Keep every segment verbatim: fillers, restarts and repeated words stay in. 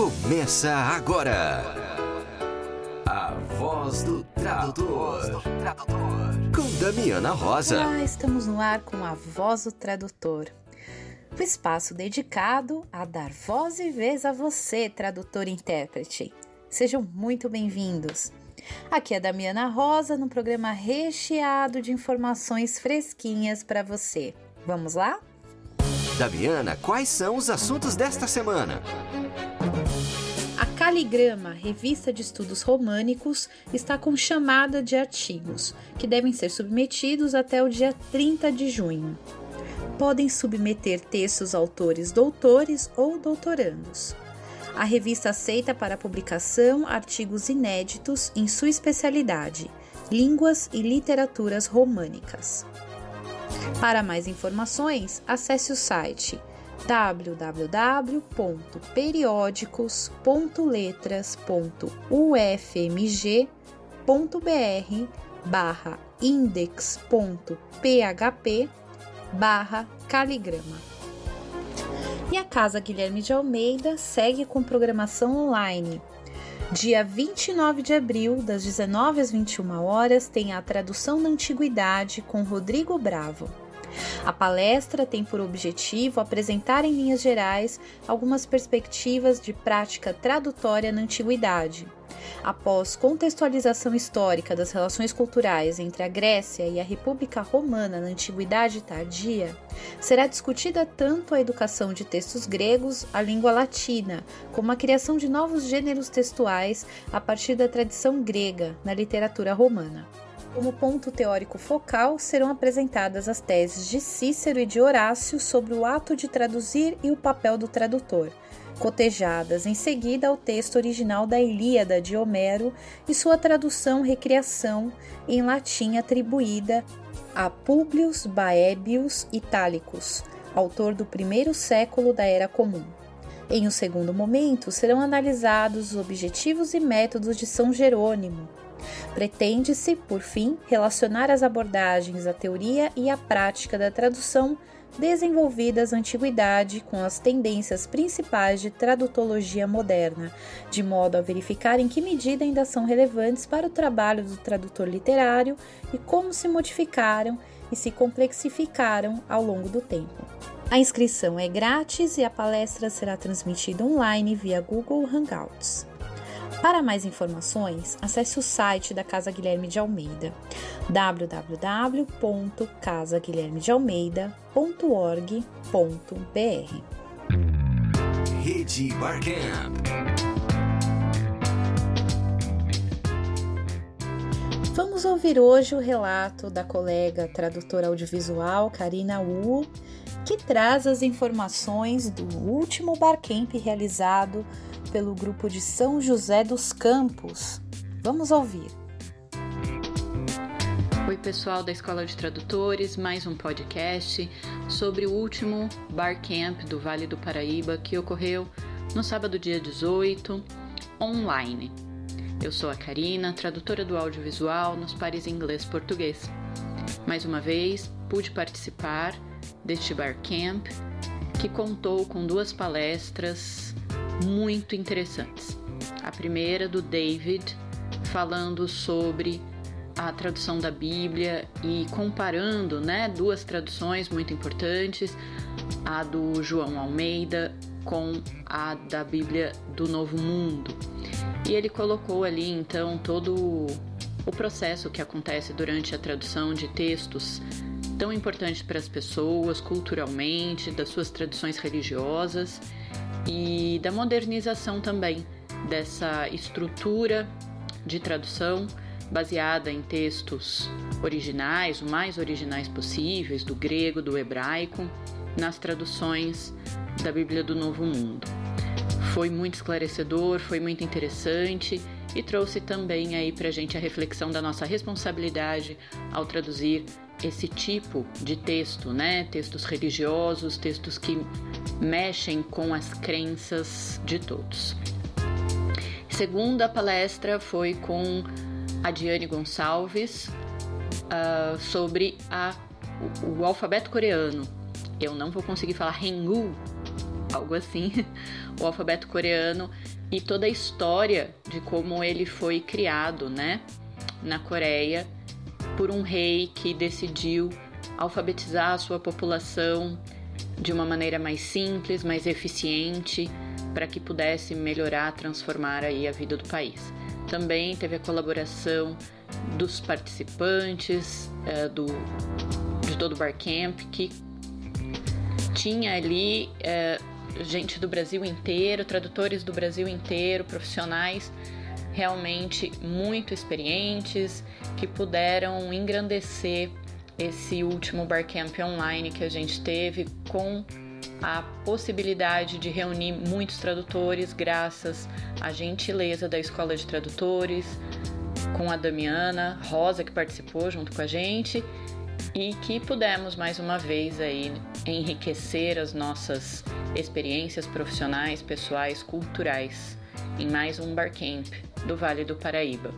Começa agora A Voz do Tradutor, com Damiana Rosa. Olá, estamos no ar com A Voz do Tradutor, o espaço dedicado a dar voz e vez a você, tradutor e intérprete. Sejam muito bem-vindos. Aqui é Damiana Rosa, num programa recheado de informações fresquinhas para você. Vamos lá? Damiana, quais são os assuntos desta semana? A Caligrama, revista de estudos românicos, está com chamada de artigos, que devem ser submetidos até o dia trinta de junho. Podem submeter textos autores doutores ou doutorandos. A revista aceita para publicação artigos inéditos em sua especialidade, línguas e literaturas românicas. Para mais informações, acesse o site www.periódicos.letras.ufmg.br barra index.php barra caligrama. E a Casa Guilherme de Almeida segue com programação online. Dia vinte e nove de abril, das dezenove às vinte e uma horas, tem a Tradução da Antiguidade com Rodrigo Bravo. A palestra tem por objetivo apresentar em linhas gerais algumas perspectivas de prática tradutória na Antiguidade. Após contextualização histórica das relações culturais entre a Grécia e a República Romana na Antiguidade Tardia, será discutida tanto a educação de textos gregos à língua latina, como a criação de novos gêneros textuais a partir da tradição grega na literatura romana. Como ponto teórico focal, serão apresentadas as teses de Cícero e de Horácio sobre o ato de traduzir e o papel do tradutor, cotejadas em seguida ao texto original da Ilíada de Homero e sua tradução-recriação em latim atribuída a Publius Baebius Italicus, autor do primeiro século da Era Comum. Em um segundo momento, serão analisados os objetivos e métodos de São Jerônimo. Pretende-se, por fim, relacionar as abordagens à teoria e à prática da tradução desenvolvidas na Antiguidade com as tendências principais de tradutologia moderna, de modo a verificar em que medida ainda são relevantes para o trabalho do tradutor literário e como se modificaram e se complexificaram ao longo do tempo. A inscrição é grátis e a palestra será transmitida online via Google Hangouts. Para mais informações, acesse o site da Casa Guilherme de Almeida, www ponto casa guilherme de almeida ponto org ponto br. Rede Barcamp. Vamos ouvir hoje o relato da colega tradutora audiovisual Karina Wuo, que traz as informações do último Barcamp realizado pelo grupo de São José dos Campos. Vamos ouvir. Oi, pessoal da Escola de Tradutores, mais um podcast sobre o último Barcamp do Vale do Paraíba que ocorreu no sábado, dia dezoito, online. Eu sou a Karina, tradutora do audiovisual nos pares inglês-português. Mais uma vez, pude participar deste Barcamp que contou com duas palestras muito interessantes. A primeira do David, falando sobre a tradução da Bíblia e comparando, né, duas traduções muito importantes, a do João Almeida com a da Bíblia do Novo Mundo. E ele colocou ali, então, todo o processo que acontece durante a tradução de textos tão importantes para as pessoas, culturalmente, das suas tradições religiosas, e da modernização também dessa estrutura de tradução baseada em textos originais, o mais originais possíveis, do grego, do hebraico, nas traduções da Bíblia do Novo Mundo. Foi muito esclarecedor, foi muito interessante e trouxe também aí pra gente a reflexão da nossa responsabilidade ao traduzir esse tipo de texto, né? Textos religiosos, textos que mexem com as crenças de todos. Segunda palestra foi com a Diane Gonçalves uh, sobre a, o, o alfabeto coreano. Eu não vou conseguir falar Hangul, algo assim, o alfabeto coreano e toda a história de como ele foi criado, né, na Coreia, por um rei que decidiu alfabetizar a sua população de uma maneira mais simples, mais eficiente, para que pudesse melhorar, transformar aí a vida do país. Também teve a colaboração dos participantes é, do, de todo o Barcamp, que tinha ali é, gente do Brasil inteiro, tradutores do Brasil inteiro, profissionais realmente muito experientes, que puderam engrandecer esse último Barcamp online que a gente teve, com a possibilidade de reunir muitos tradutores, graças à gentileza da Escola de Tradutores, com a Damiana Rosa, que participou junto com a gente, e que pudemos mais uma vez aí enriquecer as nossas experiências profissionais, pessoais, culturais, em mais um Barcamp do Vale do Paraíba.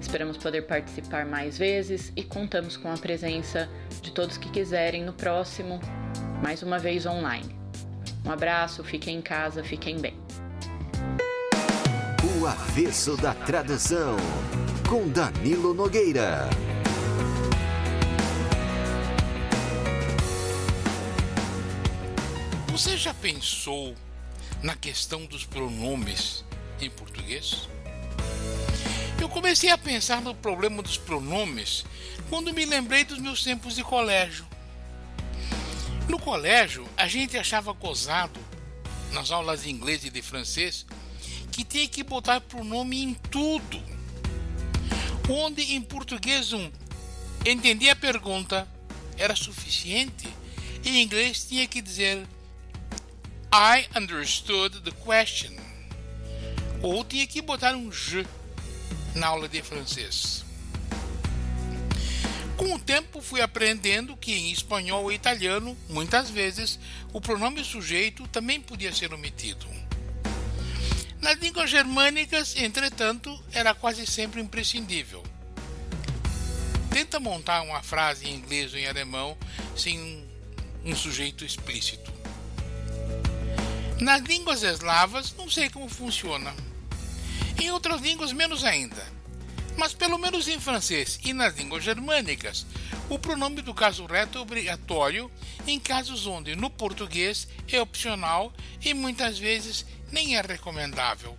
Esperamos poder participar mais vezes e contamos com a presença de todos que quiserem no próximo, mais uma vez online. Um abraço, fiquem em casa, fiquem bem. O Avesso da Tradução, com Danilo Nogueira. Você já pensou na questão dos pronomes em português? Eu comecei a pensar no problema dos pronomes quando me lembrei dos meus tempos de colégio. No colégio, a gente achava gozado, nas aulas de inglês e de francês, que tinha que botar pronome em tudo. Onde em português um entendia a pergunta era suficiente, em inglês tinha que dizer I understood the question. Ou tinha que botar um je na aula de francês. Com o tempo fui aprendendo que em espanhol e italiano, muitas vezes, o pronome sujeito também podia ser omitido. Nas línguas germânicas, entretanto, era quase sempre imprescindível. Tenta montar uma frase em inglês ou em alemão sem um sujeito explícito. Nas línguas eslavas, não sei como funciona. Em outras línguas, menos ainda. Mas pelo menos em francês e nas línguas germânicas, o pronome do caso reto é obrigatório em casos onde no português é opcional e muitas vezes nem é recomendável.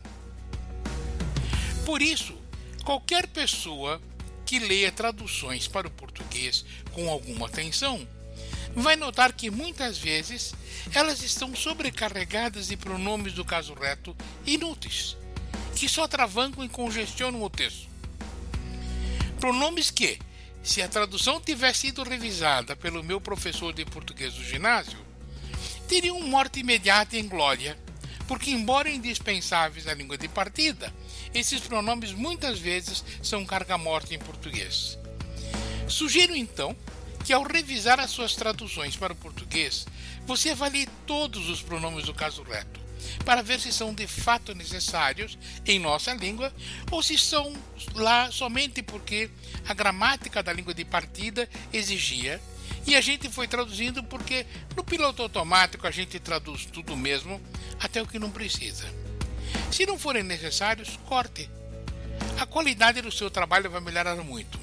Por isso, qualquer pessoa que leia traduções para o português com alguma atenção, vai notar que muitas vezes elas estão sobrecarregadas de pronomes do caso reto inúteis, que só travancam e congestionam o texto. Pronomes que, se a tradução tivesse sido revisada pelo meu professor de português do ginásio, teriam morte imediata em glória, porque, embora indispensáveis à língua de partida, esses pronomes muitas vezes são carga-morte em português. Sugiro, então, que ao revisar as suas traduções para o português, você avalie todos os pronomes do caso reto, para ver se são de fato necessários em nossa língua ou se são lá somente porque a gramática da língua de partida exigia e a gente foi traduzindo porque no piloto automático a gente traduz tudo mesmo até o que não precisa. Se não forem necessários, corte. A qualidade do seu trabalho vai melhorar muito.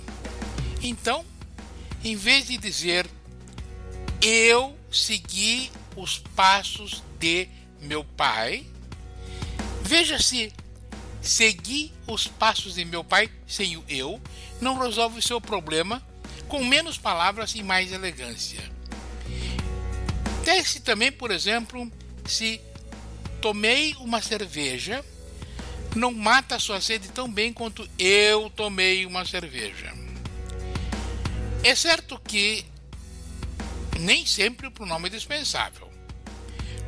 Então, em vez de dizer eu segui os passos de meu pai, veja se seguir os passos de meu pai sem o eu não resolve o seu problema, com menos palavras e mais elegância. Teste também, por exemplo, se tomei uma cerveja não mata a sua sede tão bem quanto eu tomei uma cerveja. É certo que nem sempre o pronome é dispensável.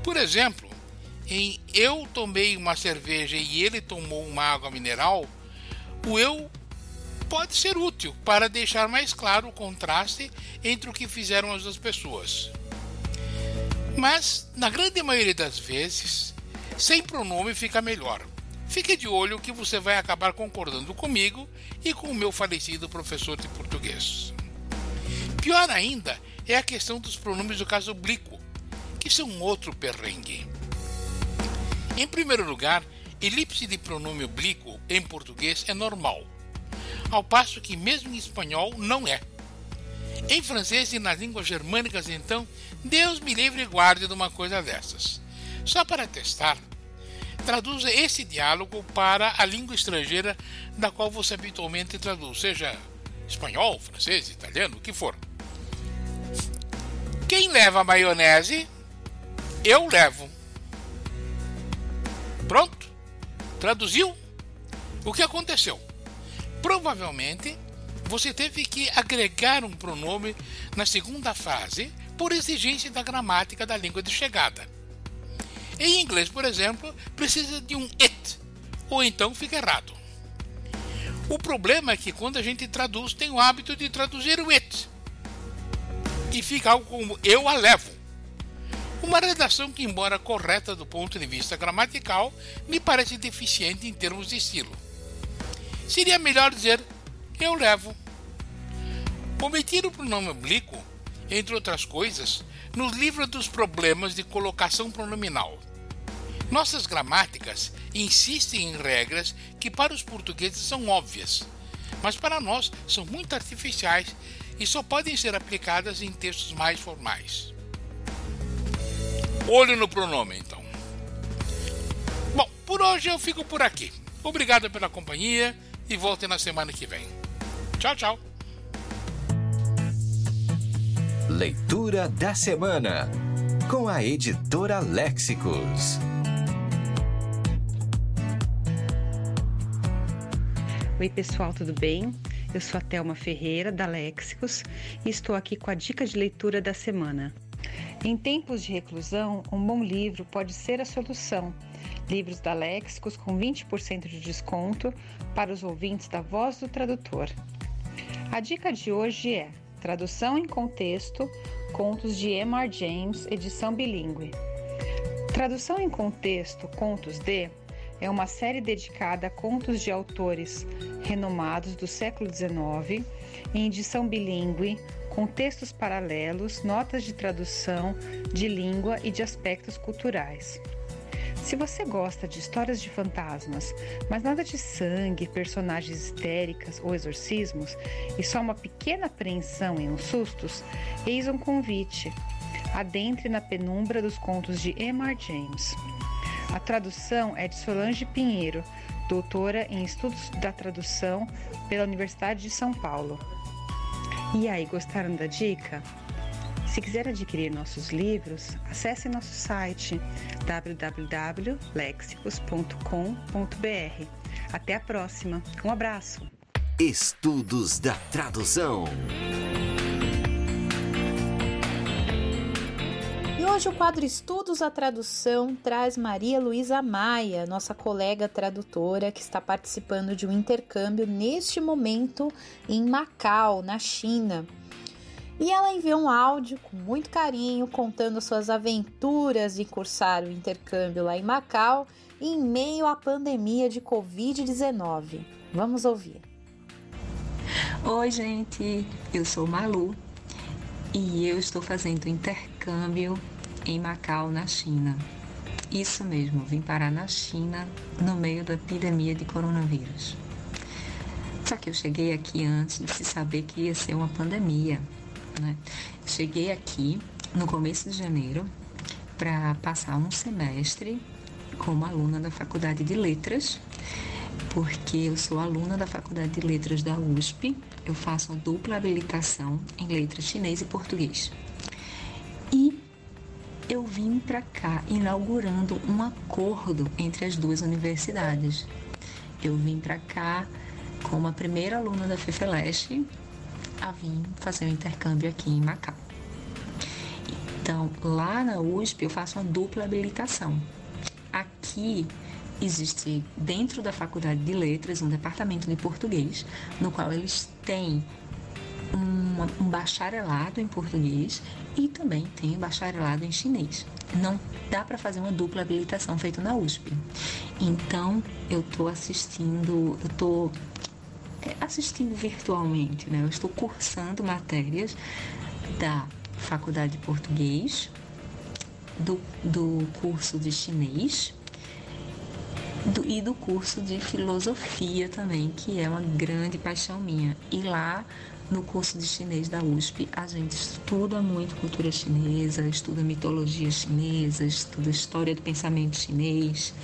Por exemplo, em eu tomei uma cerveja e ele tomou uma água mineral, o eu pode ser útil para deixar mais claro o contraste entre o que fizeram as duas pessoas. Mas, na grande maioria das vezes, sem pronome fica melhor. Fique de olho que você vai acabar concordando comigo e com o meu falecido professor de português. Pior ainda é a questão dos pronomes do caso oblíquo, que são outro perrengue. Em primeiro lugar, elipse de pronome oblíquo em português é normal, ao passo que mesmo em espanhol não é. Em francês e nas línguas germânicas, então, Deus me livre e guarde de uma coisa dessas. Só para testar, traduza esse diálogo para a língua estrangeira da qual você habitualmente traduz, seja espanhol, francês, italiano, o que for. Quem leva maionese? Eu levo. Pronto? Traduziu? O que aconteceu? Provavelmente, você teve que agregar um pronome na segunda frase por exigência da gramática da língua de chegada. Em inglês, por exemplo, precisa de um it, ou então fica errado. O problema é que quando a gente traduz, tem o hábito de traduzir o it, e fica algo como eu a levo. Uma redação que, embora correta do ponto de vista gramatical, me parece deficiente em termos de estilo. Seria melhor dizer eu levo. Omitir o pronome oblíquo, entre outras coisas, nos livra dos problemas de colocação pronominal. Nossas gramáticas insistem em regras que para os portugueses são óbvias, mas para nós são muito artificiais e só podem ser aplicadas em textos mais formais. Olho no pronome, então. Bom, por hoje eu fico por aqui. Obrigado pela companhia e voltem na semana que vem. Tchau, tchau. Leitura da semana com a editora Lexikos. Oi, pessoal, tudo bem? Eu sou a Thelma Ferreira, da Lexikos, e estou aqui com a dica de leitura da semana. Em tempos de reclusão, um bom livro pode ser a solução. Livros da Lexikos com vinte por cento de desconto para os ouvintes da Voz do Tradutor. A dica de hoje é Tradução em Contexto, Contos de M. R. James, edição bilíngue. Tradução em Contexto, Contos de... é uma série dedicada a contos de autores renomados do século dezenove, em edição bilíngue, com textos paralelos, notas de tradução, de língua e de aspectos culturais. Se você gosta de histórias de fantasmas, mas nada de sangue, personagens histéricas ou exorcismos, e só uma pequena apreensão e uns sustos, eis um convite. Adentre na penumbra dos contos de M. R. James. A tradução é de Solange Pinheiro, doutora em Estudos da Tradução pela Universidade de São Paulo. E aí, gostaram da dica? Se quiser adquirir nossos livros, acesse nosso site w w w ponto lexicos ponto com ponto b r. Até a próxima. Um abraço. Estudos da Tradução. E hoje o quadro Estudos à Tradução traz Maria Luiza Maia, nossa colega tradutora que está participando de um intercâmbio neste momento em Macau, na China. E ela enviou um áudio com muito carinho contando suas aventuras de cursar o intercâmbio lá em Macau em meio à pandemia de covid dezenove. Vamos ouvir. Oi, gente, eu sou Malu. E eu estou fazendo intercâmbio em Macau, na China. Isso mesmo, vim parar na China no meio da epidemia de coronavírus. Só que eu cheguei aqui antes de se saber que ia ser uma pandemia, né? Cheguei aqui no começo de janeiro para passar um semestre como aluna da Faculdade de Letras, porque eu sou aluna da Faculdade de Letras da U S P, eu faço a dupla habilitação em letras chinês e português. E eu vim para cá inaugurando um acordo entre as duas universidades. Eu vim para cá como a primeira aluna da F F L C H a vir fazer o intercâmbio aqui em Macau. Então, lá na U S P eu faço uma dupla habilitação. Aqui existe dentro da Faculdade de Letras um departamento de português, no qual eles têm um, um bacharelado em português e também tem um bacharelado em chinês. Não dá para fazer uma dupla habilitação feita na U S P. Então, eu estou assistindo, eu estou assistindo virtualmente, né? Eu estou cursando matérias da Faculdade de Português, do, do curso de chinês do, e do curso de filosofia também, que é uma grande paixão minha. E lá no curso de chinês da U S P, a gente estuda muito cultura chinesa, estuda mitologia chinesa, estuda história do pensamento chinês.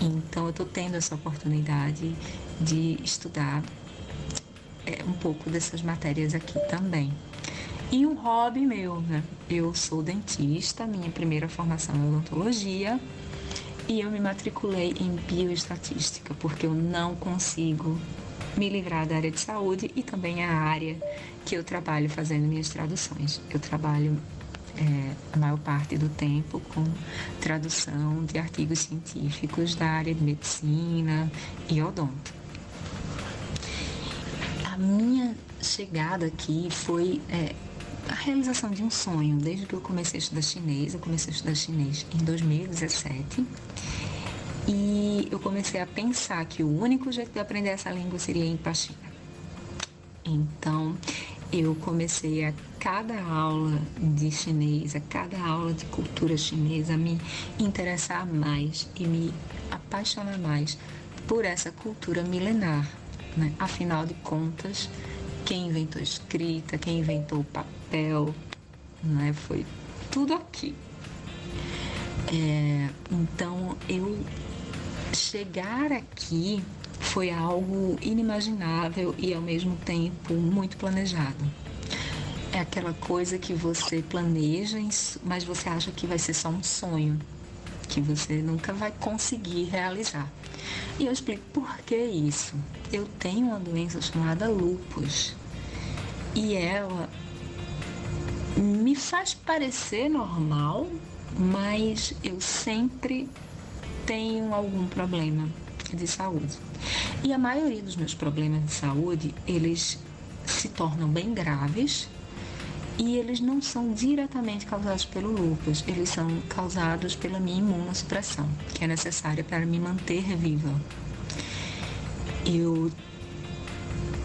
Então eu estou tendo essa oportunidade de estudar é, um pouco dessas matérias aqui também. E um hobby meu, né? Eu sou dentista, minha primeira formação é odontologia, e eu me matriculei em bioestatística, porque eu não consigo me livrar da área de saúde e também a área que eu trabalho fazendo minhas traduções. Eu trabalho é, a maior parte do tempo com tradução de artigos científicos da área de medicina e odonto. A minha chegada aqui foi... É, a realização de um sonho. Desde que eu comecei a estudar chinês, eu comecei a estudar chinês em dois mil e dezessete, e eu comecei a pensar que o único jeito de aprender essa língua seria ir para a China. Então, eu comecei a cada aula de chinês, a cada aula de cultura chinesa, a me interessar mais e me apaixonar mais por essa cultura milenar, né? Afinal de contas, quem inventou escrita, quem inventou o papel, né? Foi tudo aqui. É, então, eu chegar aqui foi algo inimaginável e, ao mesmo tempo, muito planejado. É aquela coisa que você planeja, mas você acha que vai ser só um sonho, que você nunca vai conseguir realizar. E eu explico por que isso. Eu tenho uma doença chamada lúpus, e ela me faz parecer normal, mas eu sempre tenho algum problema de saúde. E a maioria dos meus problemas de saúde, eles se tornam bem graves, e eles não são diretamente causados pelo lúpus, eles são causados pela minha imunossupressão, que é necessária para me manter viva. Eu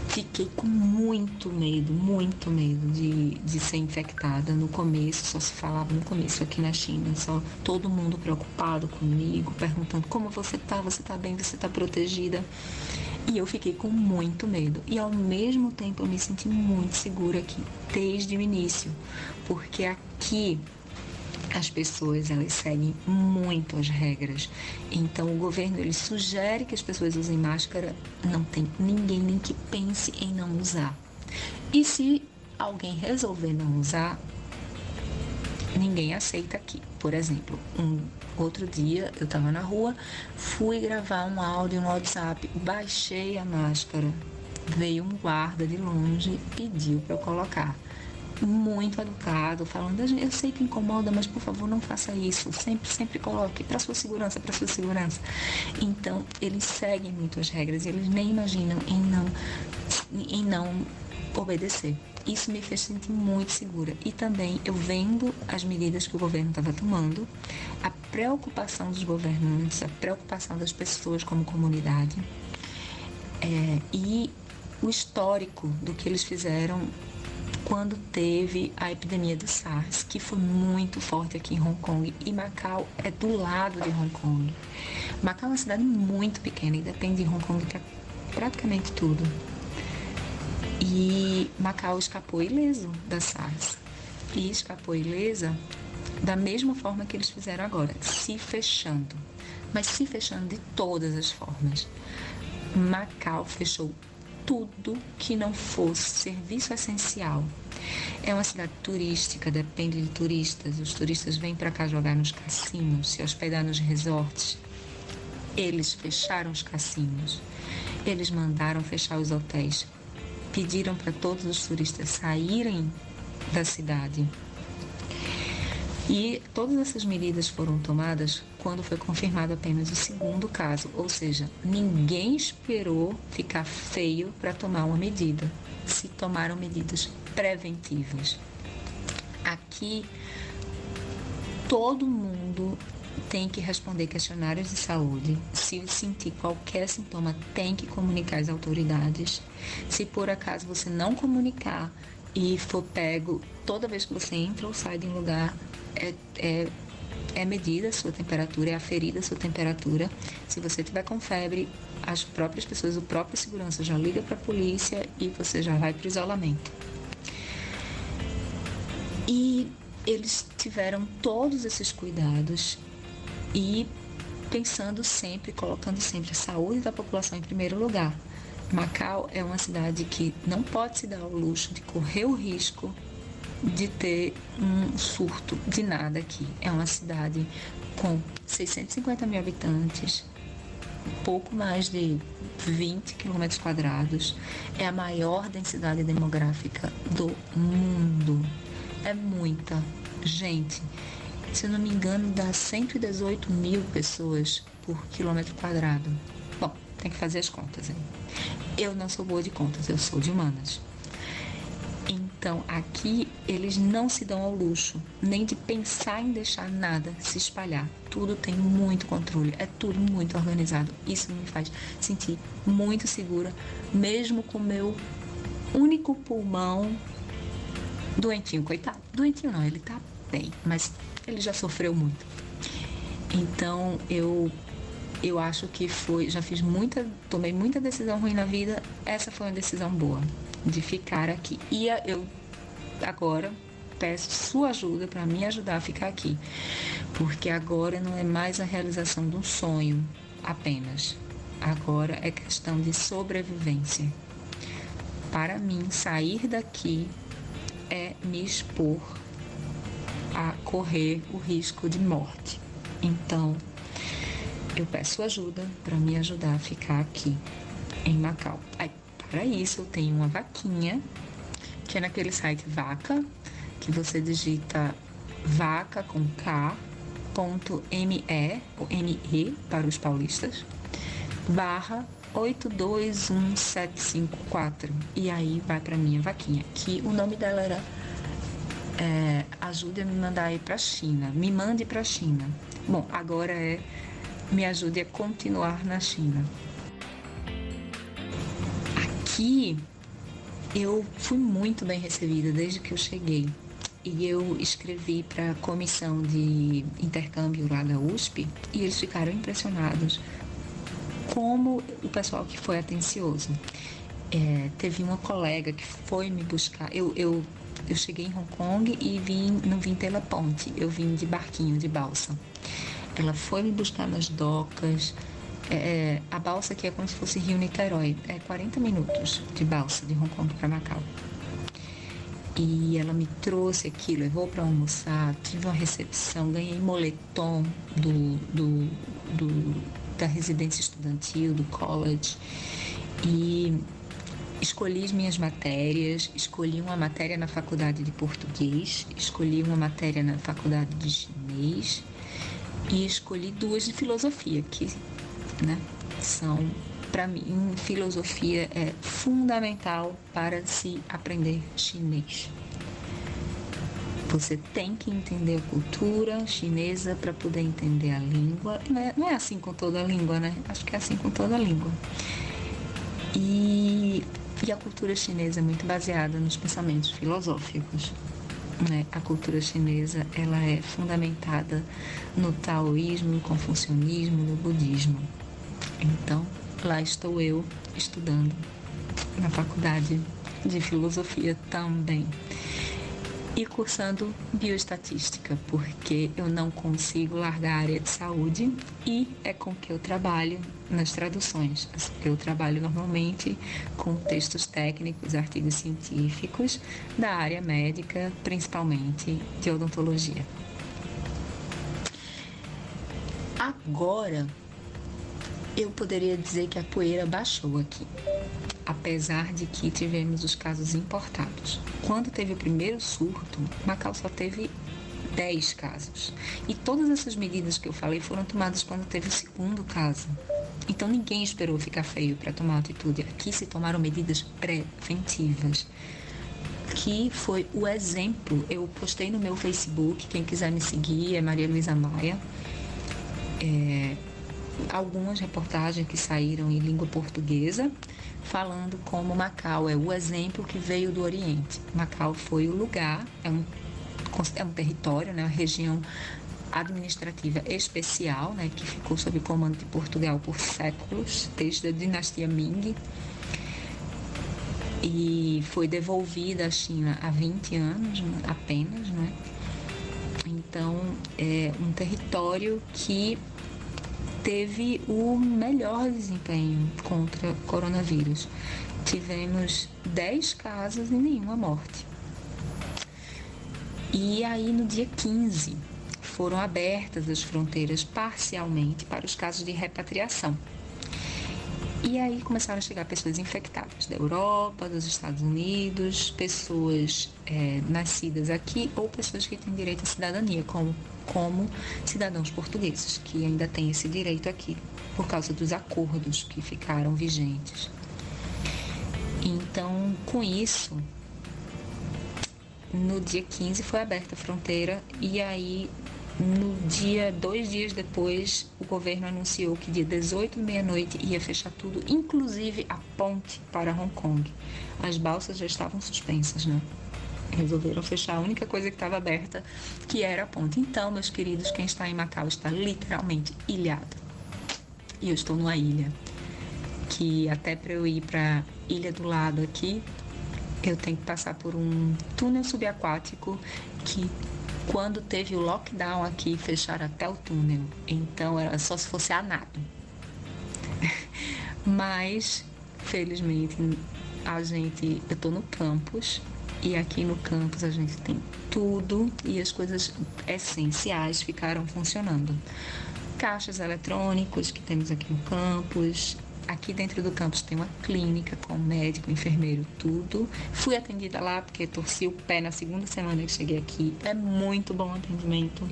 fiquei com muito medo, muito medo de, de ser infectada no começo, só se falava no começo aqui na China, só todo mundo preocupado comigo, perguntando como você tá, você tá bem, você tá protegida. E eu fiquei com muito medo. E ao mesmo tempo eu me senti muito segura aqui, desde o início. Porque aqui as pessoas, elas seguem muito as regras. Então o governo, ele sugere que as pessoas usem máscara. Não tem ninguém nem que pense em não usar. E se alguém resolver não usar, ninguém aceita aqui. Por exemplo, um outro dia eu estava na rua, fui gravar um áudio no WhatsApp, baixei a máscara, veio um guarda de longe, pediu para eu colocar, muito educado, falando: eu sei que incomoda, mas por favor não faça isso, sempre, sempre coloque, para sua segurança, para sua segurança. Então, eles seguem muito as regras, eles nem imaginam em não, em não obedecer. Isso me fez sentir muito segura. E também, eu vendo as medidas que o governo estava tomando, a preocupação dos governantes, a preocupação das pessoas como comunidade, é, e o histórico do que eles fizeram quando teve a epidemia do SARS, que foi muito forte aqui em Hong Kong, e Macau é do lado de Hong Kong. Macau é uma cidade muito pequena e depende de Hong Kong para praticamente tudo. E Macau escapou ileso da SARS, e escapou ilesa da mesma forma que eles fizeram agora, se fechando, mas se fechando de todas as formas. Macau fechou tudo que não fosse serviço essencial. É uma cidade turística, depende de turistas, os turistas vêm para cá jogar nos cassinos, se hospedar nos resorts. Eles fecharam os cassinos, eles mandaram fechar os hotéis, pediram para todos os turistas saírem da cidade. E todas essas medidas foram tomadas quando foi confirmado apenas o segundo caso, ou seja, ninguém esperou ficar feio para tomar uma medida, se tomaram medidas preventivas. Aqui, todo mundo tem que responder questionários de saúde. Se sentir qualquer sintoma, tem que comunicar às autoridades. Se por acaso você não comunicar e for pego, toda vez que você entra ou sai de um lugar, é, é é medida a sua temperatura, é aferida a sua temperatura. Se você tiver com febre, as próprias pessoas, o próprio segurança já liga para a polícia e você já vai para o isolamento. E eles tiveram todos esses cuidados e pensando sempre, colocando sempre a saúde da população em primeiro lugar. Macau é uma cidade que não pode se dar ao luxo de correr o risco de ter um surto de nada aqui. É uma cidade com seiscentos e cinquenta mil habitantes, pouco mais de vinte quilômetros quadrados, é a maior densidade demográfica do mundo. É muita gente. Se eu não me engano, dá cento e dezoito mil pessoas por quilômetro quadrado. Bom, tem que fazer as contas, hein? Eu não sou boa de contas, eu sou de humanas. Então, aqui, eles não se dão ao luxo, nem de pensar em deixar nada se espalhar. Tudo tem muito controle, é tudo muito organizado. Isso me faz sentir muito segura, mesmo com o meu único pulmão doentinho, coitado. Doentinho não, ele tá bem, mas ele já sofreu muito. Então, eu... Eu acho que foi, já fiz muita, tomei muita decisão ruim na vida, essa foi uma decisão boa, de ficar aqui. E eu agora peço sua ajuda para me ajudar a ficar aqui, porque agora não é mais a realização de um sonho apenas, agora é questão de sobrevivência. Para mim, sair daqui é me expor a correr o risco de morte. Então, eu peço ajuda para me ajudar a ficar aqui em Macau. Aí, para isso, eu tenho uma vaquinha, que é naquele site Vaca, que você digita vaca com K, ponto M E, ou M E para os paulistas, barra oito dois um sete cinco quatro. E aí vai para minha vaquinha, que o nome dela era é, Ajude a me mandar ir para a China, me mande para a China. Bom, agora é Me ajude a continuar na China. Aqui, eu fui muito bem recebida desde que eu cheguei. E eu escrevi para a comissão de intercâmbio lá da U S P e eles ficaram impressionados como o pessoal que foi atencioso. É, teve uma colega que foi me buscar. Eu, eu, eu cheguei em Hong Kong e vim, não vim pela ponte, eu vim de barquinho, de balsa. Ela foi me buscar nas docas, é, a balsa que é como se fosse Rio-Niterói, é quarenta minutos de balsa de Hong Kong para Macau. E ela me trouxe aqui, levou para almoçar, tive uma recepção, ganhei moletom do, do, do, da residência estudantil, do college, e escolhi as minhas matérias, escolhi uma matéria na faculdade de português, escolhi uma matéria na faculdade de chinês, e escolhi duas de filosofia, que né, são, para mim, filosofia é fundamental para se aprender chinês. Você tem que entender a cultura chinesa para poder entender a língua. Não é, não é assim com toda a língua, né? Acho que é assim com toda a língua. E, e a cultura chinesa é muito baseada nos pensamentos filosóficos. A cultura chinesa, ela é fundamentada no taoísmo, no confucionismo, no budismo. Então, lá estou eu estudando na faculdade de filosofia também. E cursando bioestatística, porque eu não consigo largar a área de saúde e é com que eu trabalho nas traduções. Eu trabalho normalmente com textos técnicos, artigos científicos da área médica, principalmente de odontologia. Agora, eu poderia dizer que a poeira baixou aqui, apesar de que tivemos os casos importados. Quando teve o primeiro surto, Macau só teve dez casos. E todas essas medidas que eu falei foram tomadas quando teve o segundo caso. Então ninguém esperou ficar feio para tomar atitude. Aqui se tomaram medidas preventivas, que foi o exemplo. Eu postei no meu Facebook, quem quiser me seguir é Maria Luiza Maia. É... algumas reportagens que saíram em língua portuguesa, falando como Macau é o exemplo que veio do Oriente. Macau foi o lugar, é um, é um território, né, uma região administrativa especial, né, que ficou sob comando de Portugal por séculos, desde a dinastia Ming, e foi devolvida à China há vinte anos apenas, né? Então, é um território que teve o melhor desempenho contra o coronavírus. Tivemos dez casos e nenhuma morte. E aí, no dia quinze, foram abertas as fronteiras parcialmente para os casos de repatriação. E aí começaram a chegar pessoas infectadas da Europa, dos Estados Unidos, pessoas é, nascidas aqui ou pessoas que têm direito à cidadania, como, como cidadãos portugueses, que ainda têm esse direito aqui, por causa dos acordos que ficaram vigentes. Então, com isso, no dia quinze foi aberta a fronteira e aí, no dia, dois dias depois, o governo anunciou que dia dezoito, meia-noite, ia fechar tudo, inclusive a ponte para Hong Kong. As balsas já estavam suspensas, né? Resolveram fechar a única coisa que estava aberta, que era a ponte. Então, meus queridos, quem está em Macau está literalmente ilhado. E eu estou numa ilha, que até para eu ir para a ilha do lado aqui, eu tenho que passar por um túnel subaquático que... Quando teve o lockdown aqui, fecharam até o túnel, então era só se fosse a nado. Mas, felizmente, a gente, eu tô no campus, e aqui no campus a gente tem tudo, e as coisas essenciais ficaram funcionando. Caixas eletrônicos que temos aqui no campus, aqui dentro do campus tem uma clínica com médico, enfermeiro, tudo. Fui atendida lá porque torci o pé na segunda semana que cheguei aqui. É muito bom o atendimento.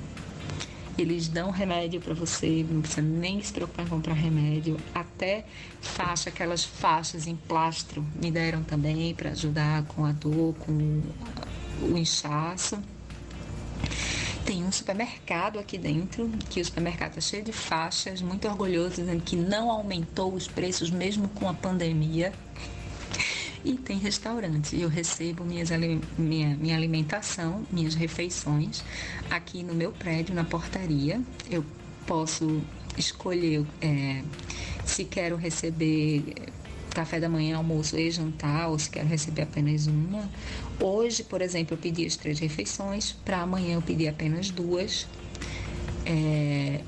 Eles dão remédio pra você, não precisa nem se preocupar em comprar remédio. Até faixa, aquelas faixas em plastro me deram também pra ajudar com a dor, com o inchaço. Tem um supermercado aqui dentro, que o supermercado é cheio de faixas, muito orgulhoso, dizendo que não aumentou os preços mesmo com a pandemia. E tem restaurante. Eu recebo minhas, minha, minha alimentação, minhas refeições, aqui no meu prédio, na portaria. Eu posso escolher é, se quero receber café da manhã, almoço e jantar, ou se quero receber apenas uma. Hoje, por exemplo, eu pedi as três refeições, para amanhã eu pedi apenas duas. É...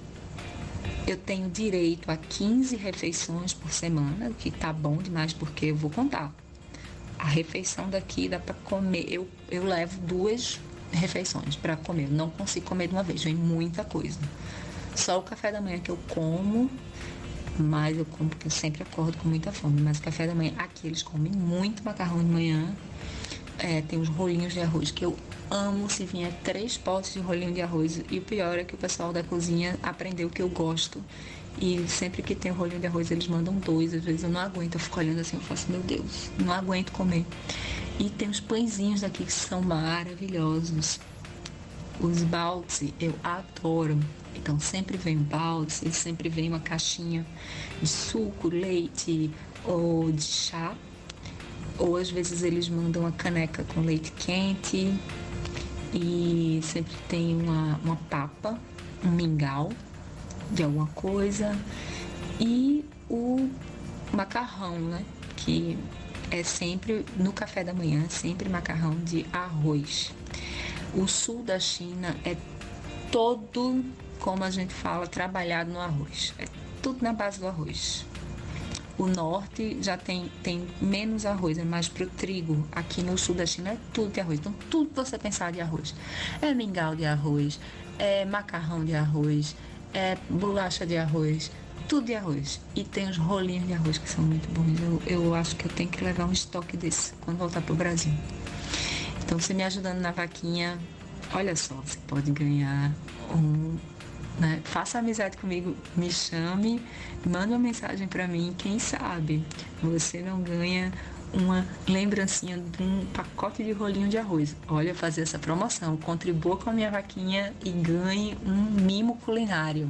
Eu tenho direito a quinze refeições por semana, que tá bom demais, porque eu vou contar. A refeição daqui dá para comer, eu, eu levo duas refeições para comer, eu não consigo comer de uma vez, vem muita coisa. Só o café da manhã que eu como, mas eu como porque eu sempre acordo com muita fome. Mas o café da manhã, aqui eles comem muito macarrão de manhã. É, tem uns rolinhos de arroz que eu amo. Se vinha três potes de rolinho de arroz. E o pior é que o pessoal da cozinha aprendeu que eu gosto. E sempre que tem um rolinho de arroz, eles mandam dois. Às vezes eu não aguento, eu fico olhando assim, eu faço, meu Deus, não aguento comer. E tem uns pãezinhos daqui que são maravilhosos. Os baldes, eu adoro. Então, sempre vem baldes, sempre vem uma caixinha de suco, leite ou de chá. Ou, às vezes, eles mandam uma caneca com leite quente. E sempre tem uma, uma papa, um mingau de alguma coisa. E o macarrão, né? Que é sempre, no café da manhã, sempre macarrão de arroz. O sul da China é todo, como a gente fala, trabalhado no arroz. É tudo na base do arroz. O norte já tem, tem menos arroz, é mais pro trigo. Aqui no sul da China é tudo de arroz. Então, tudo você pensar de arroz. É mingau de arroz, é macarrão de arroz, é bolacha de arroz, tudo de arroz. E tem os rolinhos de arroz que são muito bons. Eu, eu acho que eu tenho que levar um estoque desse quando voltar pro Brasil. Então, você me ajudando na vaquinha, olha só, você pode ganhar um... Né? Faça amizade comigo, me chame, manda uma mensagem para mim, quem sabe você não ganha uma lembrancinha de um pacote de rolinho de arroz. Olha, fazer essa promoção, contribua com a minha vaquinha e ganhe um mimo culinário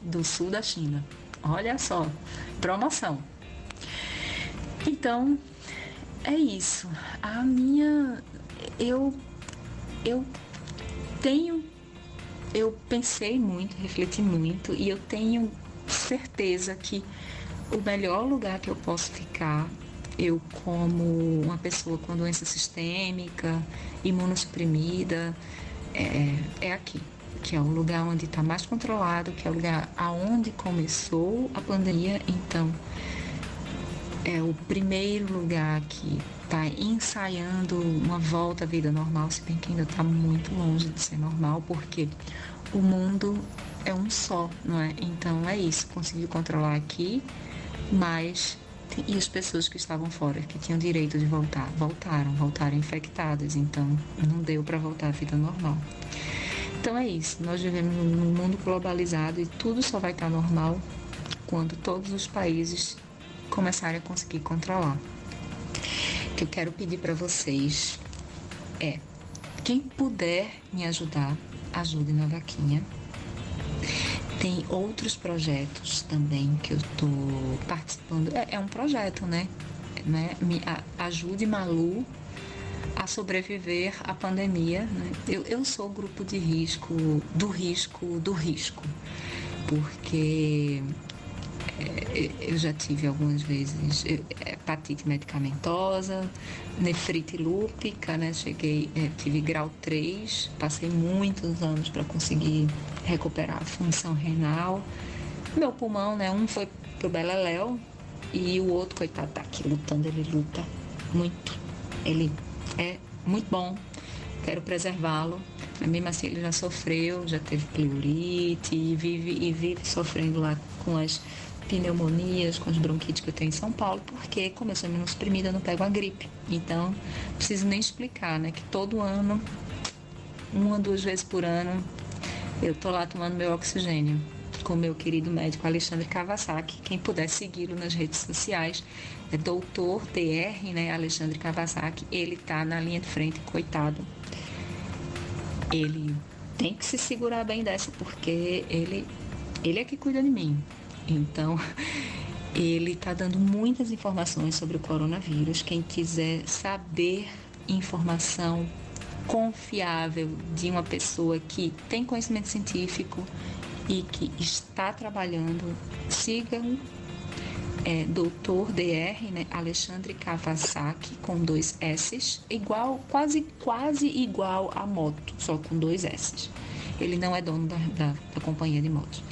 do sul da China. Olha só, promoção. Então, é isso. A minha... Eu... Eu tenho... eu pensei muito, refleti muito, e eu tenho certeza que o melhor lugar que eu posso ficar, eu como uma pessoa com doença sistêmica, imunossuprimida, é, é aqui, que é o lugar onde está mais controlado, que é o lugar aonde começou a pandemia. Então, é o primeiro lugar que está ensaiando uma volta à vida normal, se bem que ainda está muito longe de ser normal, porque o mundo é um só, não é? Então é isso, consegui controlar aqui, mas... E as pessoas que estavam fora, que tinham direito de voltar, voltaram, voltaram infectadas, então não deu para voltar à vida normal. Então é isso, nós vivemos num mundo globalizado e tudo só vai estar normal quando todos os países começarem a conseguir controlar. O que eu quero pedir para vocês é, quem puder me ajudar, ajude na vaquinha. Tem outros projetos também que eu estou participando. É, é um projeto, né? né? Me, a, ajude Malu a sobreviver à pandemia. Né? Eu, eu sou grupo de risco, do risco, do risco. Porque é, eu já tive algumas vezes hepatite medicamentosa, nefrite lúpica, né? Cheguei, é, tive grau três, passei muitos anos para conseguir recuperar a função renal. Meu pulmão, né, um foi pro beleléu e o outro, coitado, tá aqui lutando, ele luta muito, ele é muito bom, quero preservá-lo, mas mesmo assim ele já sofreu, já teve pleurite e vive, e vive sofrendo lá com as pneumonias, com as bronquites que eu tenho em São Paulo, porque como eu sou imunossuprimida, eu não pego a gripe, então não preciso nem explicar, né, que todo ano, uma, duas vezes por ano, eu tô lá tomando meu oxigênio com meu querido médico Alexandre Cavasac. Quem puder segui-lo nas redes sociais é doutor T R, né, Alexandre Cavasac. Ele tá na linha de frente, coitado. Ele tem que se segurar bem dessa, porque ele, ele é que cuida de mim. Então, ele tá dando muitas informações sobre o coronavírus. Quem quiser saber informação confiável de uma pessoa que tem conhecimento científico e que está trabalhando, sigam é, doutor D R, né, Alexandre Cavasac, com dois S's, igual, quase, quase igual a moto, só com dois S's. Ele não é dono da, da, da companhia de motos.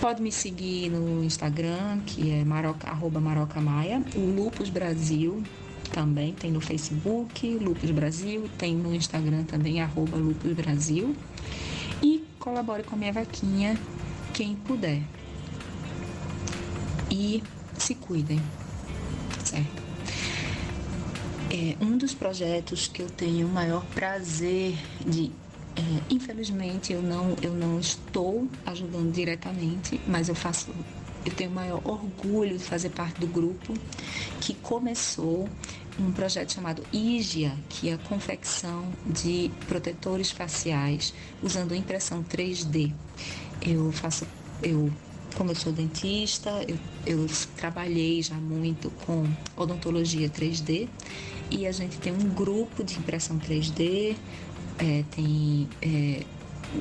Pode me seguir no Instagram, que é maroca, arroba maroca maia, o Lupus Brasil. Também tem no Facebook, Lupus Brasil, tem no Instagram também, arroba Lupus Brasil. E colabore com a minha vaquinha, quem puder. E se cuidem, certo? É, um dos projetos que eu tenho o maior prazer de... É, infelizmente, eu não, eu não estou ajudando diretamente, mas eu faço... Eu tenho o maior orgulho de fazer parte do grupo que começou um projeto chamado I G I A, que é a confecção de protetores faciais usando impressão três D. Eu faço, eu, como eu sou dentista, eu, eu trabalhei já muito com odontologia três D e a gente tem um grupo de impressão três D, é, tem... É,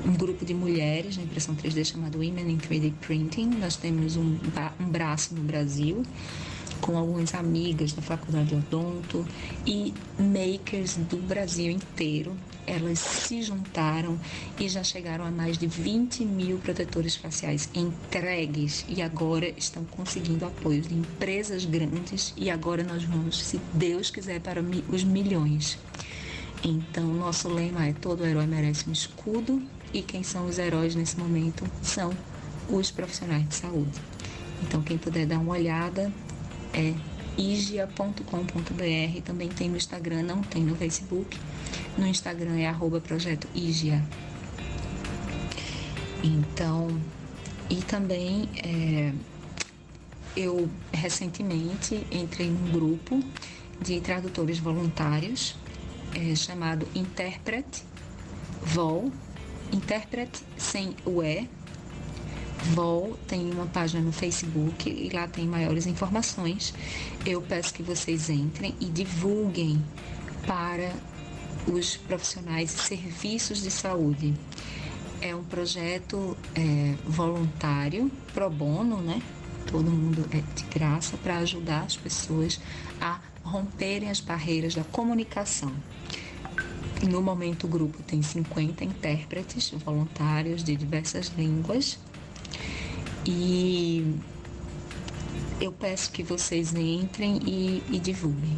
um grupo de mulheres na impressão três D chamado Women in três D Printing. Nós temos um, um braço no Brasil com algumas amigas da faculdade de odonto e makers do Brasil inteiro. Elas se juntaram e já chegaram a mais de vinte mil protetores faciais entregues e agora estão conseguindo apoio de empresas grandes e agora nós vamos, se Deus quiser, para os milhões. Então, nosso lema é todo herói merece um escudo e quem são os heróis nesse momento são os profissionais de saúde. Então, quem puder dar uma olhada é igia ponto com ponto br, também tem no Instagram, não tem no Facebook. No Instagram é arroba projeto igia. Então, e também é, eu recentemente entrei num grupo de tradutores voluntários, É chamado Interpret, Vol, Interpret sem o E, Vol, tem uma página no Facebook e lá tem maiores informações. Eu peço que vocês entrem e divulguem para os profissionais de serviços de saúde. É um projeto é, voluntário, pro bono, né? Todo mundo é de graça, para ajudar as pessoas a romperem as barreiras da comunicação. No momento, o grupo tem cinquenta intérpretes voluntários de diversas línguas. E eu peço que vocês entrem e, e divulguem,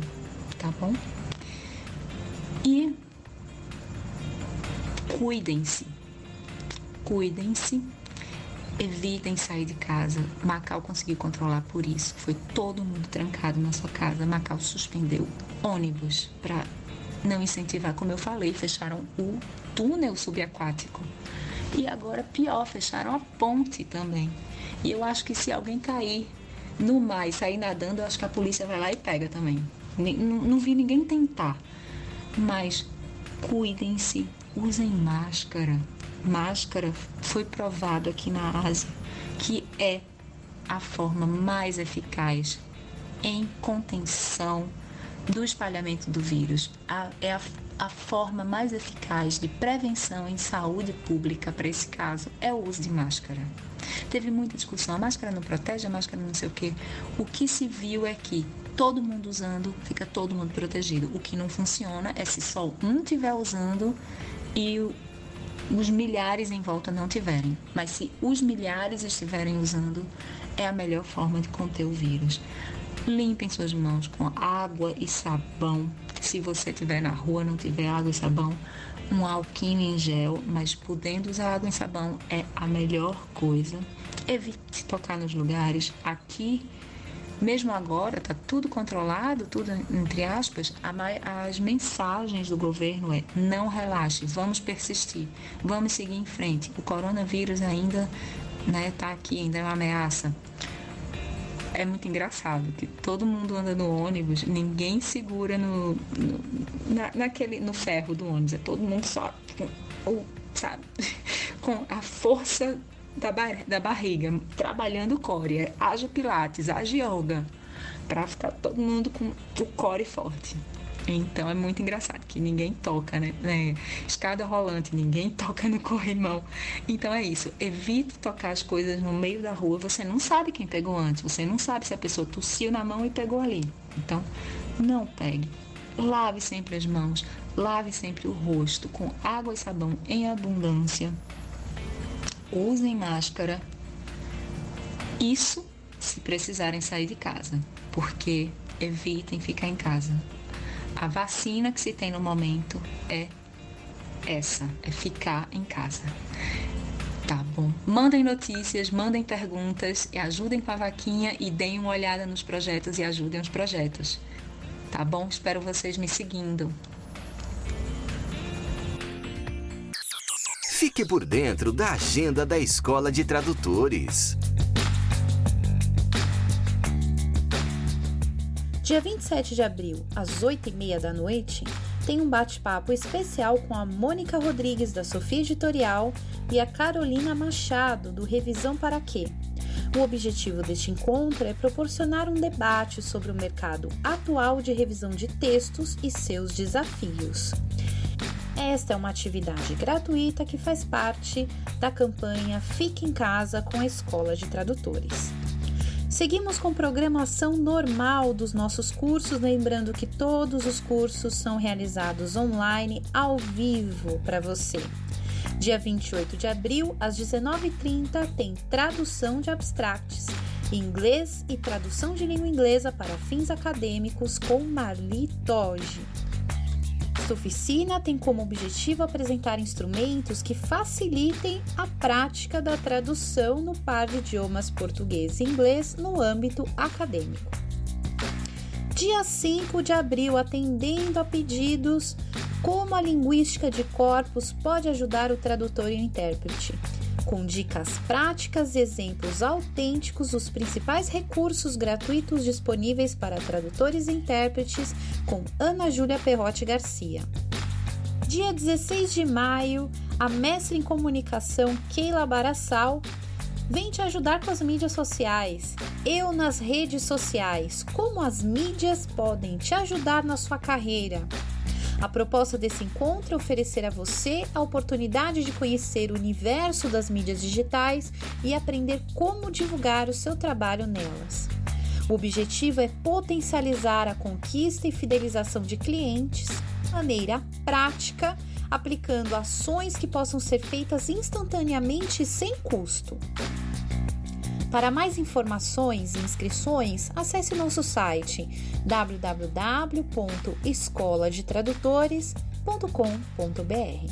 tá bom? E cuidem-se, cuidem-se, evitem sair de casa. Macau conseguiu controlar por isso, foi todo mundo trancado na sua casa. Macau suspendeu ônibus para não incentivar, como eu falei, fecharam o túnel subaquático. E agora pior, fecharam a ponte também. E eu acho que se alguém cair no mar e sair nadando, eu acho que a polícia vai lá e pega também. Não, não vi ninguém tentar. Mas cuidem-se, usem máscara. Máscara foi provado aqui na Ásia que é a forma mais eficaz em contenção do espalhamento do vírus. A, é a A forma mais eficaz de prevenção em saúde pública para esse caso é o uso de máscara. Teve muita discussão, a máscara não protege, a máscara não sei o quê. O que se viu é que todo mundo usando, fica todo mundo protegido. O que não funciona é se só um estiver usando e os milhares em volta não tiverem. Mas se os milhares estiverem usando, é a melhor forma de conter o vírus. Limpem suas mãos com água e sabão. Se você estiver na rua, não tiver água e sabão, um alquinho em gel, mas podendo usar água e sabão é a melhor coisa. Evite tocar nos lugares. Aqui, mesmo agora, está tudo controlado, tudo entre aspas, as mensagens do governo é: não relaxe, vamos persistir, vamos seguir em frente. O coronavírus ainda está aqui, ainda é uma ameaça. É muito engraçado que todo mundo anda no ônibus, ninguém segura no, no, na, naquele, no ferro do ônibus, é todo mundo só, ou, sabe, com a força da, bar, da barriga, trabalhando core, haja pilates, haja yoga, para ficar todo mundo com o core forte. Então é muito engraçado que ninguém toca, né? né? Escada rolante, ninguém toca no corrimão. Então é isso, evite tocar as coisas no meio da rua. Você não sabe quem pegou antes, você não sabe se a pessoa tossiu na mão e pegou ali. Então, não pegue. Lave sempre as mãos, lave sempre o rosto com água e sabão em abundância. Usem máscara. Isso se precisarem sair de casa, porque evitem ficar em casa. A vacina que se tem no momento é essa, é ficar em casa. Tá bom? Mandem notícias, mandem perguntas, ajudem com a vaquinha e deem uma olhada nos projetos e ajudem os projetos. Tá bom? Espero vocês me seguindo. Fique por dentro da agenda da Escola de Tradutores. Dia vinte e sete de abril, às oito e meia da noite, tem um bate-papo especial com a Mônica Rodrigues, da Sofia Editorial, e a Carolina Machado, do Revisão Para Quê? O objetivo deste encontro é proporcionar um debate sobre o mercado atual de revisão de textos e seus desafios. Esta é uma atividade gratuita que faz parte da campanha Fique em Casa com a Escola de Tradutores. Seguimos com programação normal dos nossos cursos, lembrando que todos os cursos são realizados online, ao vivo, para você. Dia vinte e oito de abril, às dezenove e trinta, tem tradução de abstracts, inglês e tradução de língua inglesa para fins acadêmicos com Marli Toge. Esta oficina tem como objetivo apresentar instrumentos que facilitem a prática da tradução no par de idiomas português e inglês no âmbito acadêmico. Dia cinco de abril, atendendo a pedidos, como a linguística de corpos pode ajudar o tradutor e o intérprete. Com dicas práticas e exemplos autênticos, os principais recursos gratuitos disponíveis para tradutores e intérpretes, com Ana Júlia Perrotti Garcia. Dia dezesseis de maio, a mestre em comunicação Keila Barassal vem te ajudar com as mídias sociais. Eu nas redes sociais, como as mídias podem te ajudar na sua carreira. A proposta desse encontro é oferecer a você a oportunidade de conhecer o universo das mídias digitais e aprender como divulgar o seu trabalho nelas. O objetivo é potencializar a conquista e fidelização de clientes de maneira prática, aplicando ações que possam ser feitas instantaneamente e sem custo. Para mais informações e inscrições, acesse nosso site w w w ponto escola de tradutores ponto com ponto b r.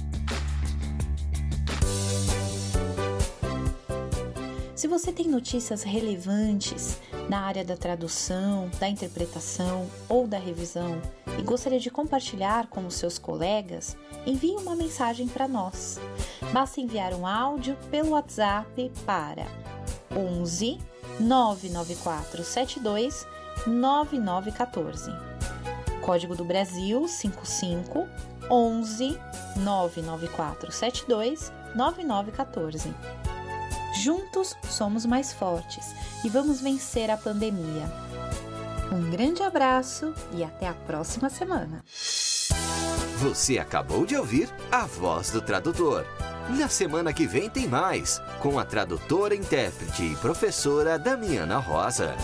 Se você tem notícias relevantes na área da tradução, da interpretação ou da revisão e gostaria de compartilhar com os seus colegas, envie uma mensagem para nós. Basta enviar um áudio pelo WhatsApp para onze nove nove quatro sete dois nove nove um quatro, Código do Brasil cinco cinco um um nove nove quatro sete dois nove nove um quatro. Juntos somos mais fortes e vamos vencer a pandemia. Um grande abraço e até a próxima semana. Você acabou de ouvir A Voz do Tradutor. Na semana que vem tem mais, com a tradutora, intérprete e professora Damiana Rosa.